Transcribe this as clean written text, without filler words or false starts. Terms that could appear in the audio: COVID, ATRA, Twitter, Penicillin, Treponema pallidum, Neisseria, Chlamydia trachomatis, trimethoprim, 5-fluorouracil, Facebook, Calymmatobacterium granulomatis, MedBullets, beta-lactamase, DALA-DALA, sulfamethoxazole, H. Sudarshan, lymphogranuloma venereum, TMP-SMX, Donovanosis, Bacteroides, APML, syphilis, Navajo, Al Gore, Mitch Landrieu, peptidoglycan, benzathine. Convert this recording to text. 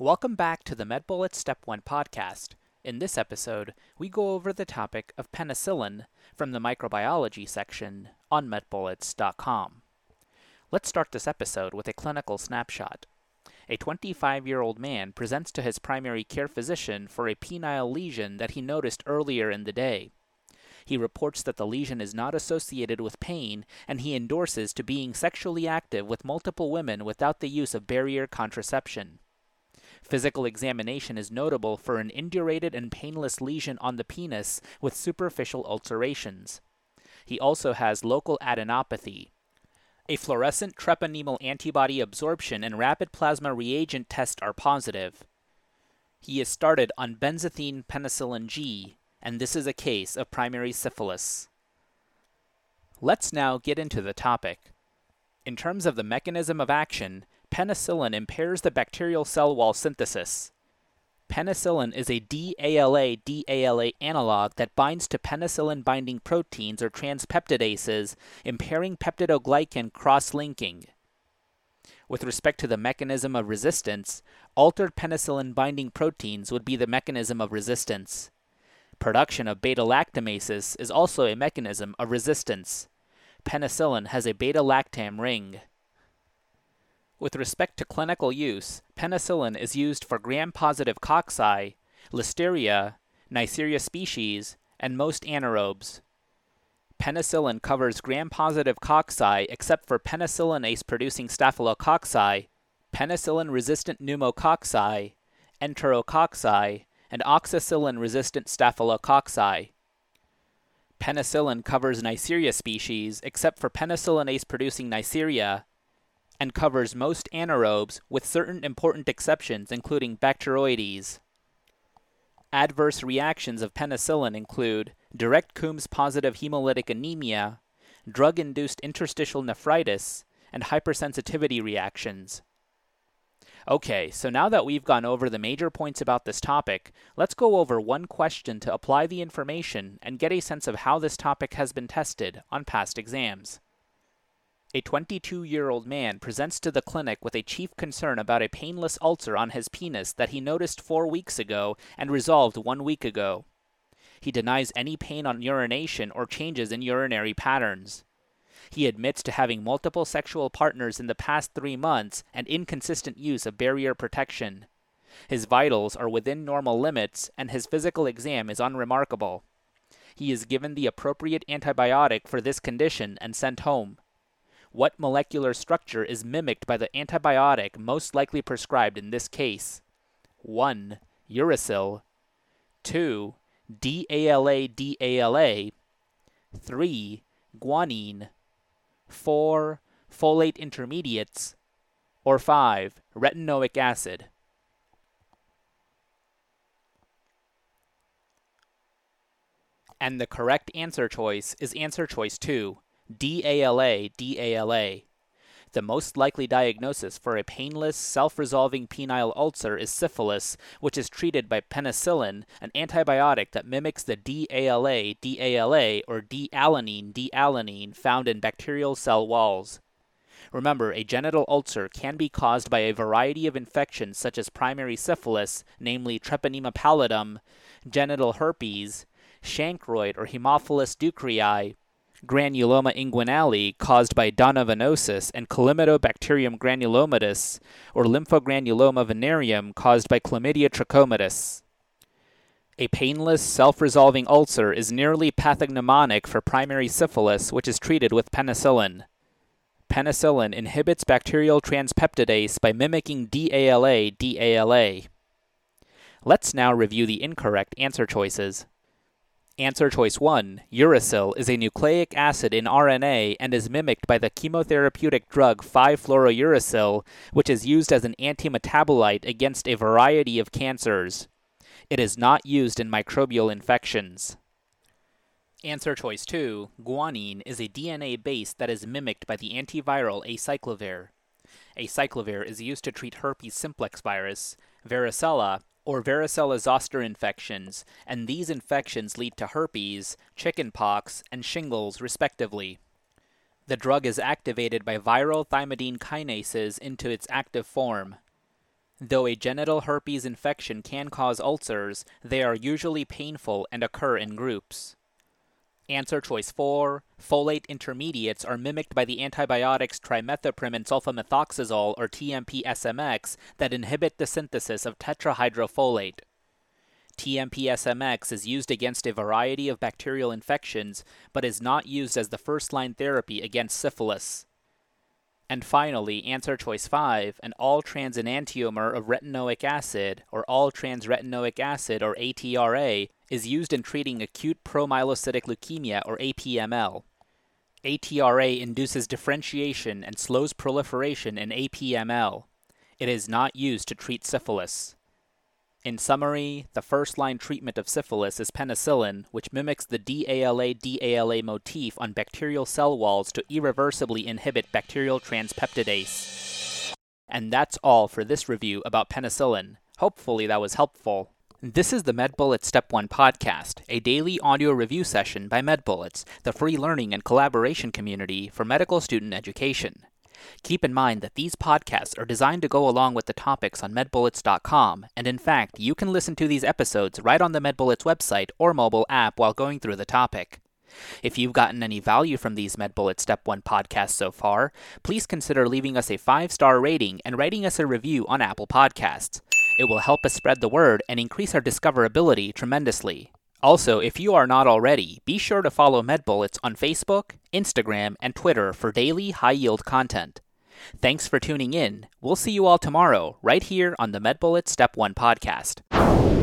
Welcome back to the MedBullets Step 1 podcast. In this episode, we go over the topic of penicillin from the microbiology section on medbullets.com. Let's start this episode with a clinical snapshot. A 25-year-old man presents to his primary care physician for a penile lesion that he noticed earlier in the day. He reports that the lesion is not associated with pain, and he endorses to being sexually active with multiple women without the use of barrier contraception. Physical examination is notable for an indurated and painless lesion on the penis with superficial ulcerations. He also has local adenopathy. A fluorescent treponemal antibody absorption and rapid plasma reagent tests are positive. He is started on benzathine penicillin G, and this is a case of primary syphilis. Let's now get into the topic. In terms of the mechanism of action, penicillin impairs the bacterial cell wall synthesis. Penicillin is a DALA-DALA analog that binds to penicillin-binding proteins or transpeptidases, impairing peptidoglycan cross-linking. With respect to the mechanism of resistance, altered penicillin-binding proteins would be the mechanism of resistance. Production of beta-lactamases is also a mechanism of resistance. Penicillin has a beta-lactam ring. With respect to clinical use, penicillin is used for gram-positive cocci, listeria, Neisseria species, and most anaerobes. Penicillin covers gram-positive cocci except for penicillinase-producing staphylococci, penicillin-resistant pneumococci, enterococci, and oxacillin-resistant staphylococci. Penicillin covers Neisseria species except for penicillinase-producing Neisseria, and covers most anaerobes with certain important exceptions including Bacteroides. Adverse reactions of penicillin include direct Coombs-positive hemolytic anemia, drug-induced interstitial nephritis, and hypersensitivity reactions. Okay, so now that we've gone over the major points about this topic, let's go over one question to apply the information and get a sense of how this topic has been tested on past exams. A 22-year-old man presents to the clinic with a chief concern about a painless ulcer on his penis that he noticed 4 weeks ago and resolved 1 week ago. He denies any pain on urination or changes in urinary patterns. He admits to having multiple sexual partners in the past 3 months and inconsistent use of barrier protection. His vitals are within normal limits and his physical exam is unremarkable. He is given the appropriate antibiotic for this condition and sent home. What molecular structure is mimicked by the antibiotic most likely prescribed in this case? 1. Uracil. 2. DALA-DALA. 3. Guanine. 4. Folate intermediates. Or 5. Retinoic acid. And the correct answer choice is answer choice 2. DALA-DALA. The most likely diagnosis for a painless, self-resolving penile ulcer is syphilis, which is treated by penicillin, an antibiotic that mimics the DALA-DALA or D-alanine-D-alanine found in bacterial cell walls. Remember, a genital ulcer can be caused by a variety of infections such as primary syphilis, namely Treponema pallidum, genital herpes, chancroid or Haemophilus ducreyi, granuloma inguinale caused by Donovanosis and Calymmatobacterium granulomatis, or lymphogranuloma venereum caused by Chlamydia trachomatis. A painless, self-resolving ulcer is nearly pathognomonic for primary syphilis, which is treated with penicillin. Penicillin inhibits bacterial transpeptidase by mimicking DALA-DALA. Let's now review the incorrect answer choices. Answer choice 1, uracil, is a nucleic acid in RNA and is mimicked by the chemotherapeutic drug 5-fluorouracil, which is used as an antimetabolite against a variety of cancers. It is not used in microbial infections. Answer choice 2, guanine, is a DNA base that is mimicked by the antiviral acyclovir. Acyclovir is used to treat herpes simplex virus, varicella, or varicella zoster infections, and these infections lead to herpes, chickenpox, and shingles, respectively. The drug is activated by viral thymidine kinases into its active form. Though a genital herpes infection can cause ulcers, they are usually painful and occur in groups. Answer choice 4. Folate intermediates are mimicked by the antibiotics trimethoprim and sulfamethoxazole, or TMP-SMX, that inhibit the synthesis of tetrahydrofolate. TMP-SMX is used against a variety of bacterial infections, but is not used as the first-line therapy against syphilis. And finally, answer choice 5, an all-trans enantiomer of retinoic acid, or all-trans retinoic acid, or ATRA, is used in treating acute promyelocytic leukemia, or APML. ATRA induces differentiation and slows proliferation in APML. It is not used to treat syphilis. In summary, the first-line treatment of syphilis is penicillin, which mimics the DALA-DALA motif on bacterial cell walls to irreversibly inhibit bacterial transpeptidase. And that's all for this review about penicillin. Hopefully that was helpful. This is the MedBullets Step 1 podcast, a daily audio review session by MedBullets, the free learning and collaboration community for medical student education. Keep in mind that these podcasts are designed to go along with the topics on medbullets.com, and in fact, you can listen to these episodes right on the MedBullets website or mobile app while going through the topic. If you've gotten any value from these MedBullets Step 1 podcasts so far, please consider leaving us a 5-star rating and writing us a review on Apple Podcasts. It will help us spread the word and increase our discoverability tremendously. Also, if you are not already, be sure to follow MedBullets on Facebook, Instagram, and Twitter for daily high-yield content. Thanks for tuning in. We'll see you all tomorrow, right here on the MedBullets Step 1 podcast.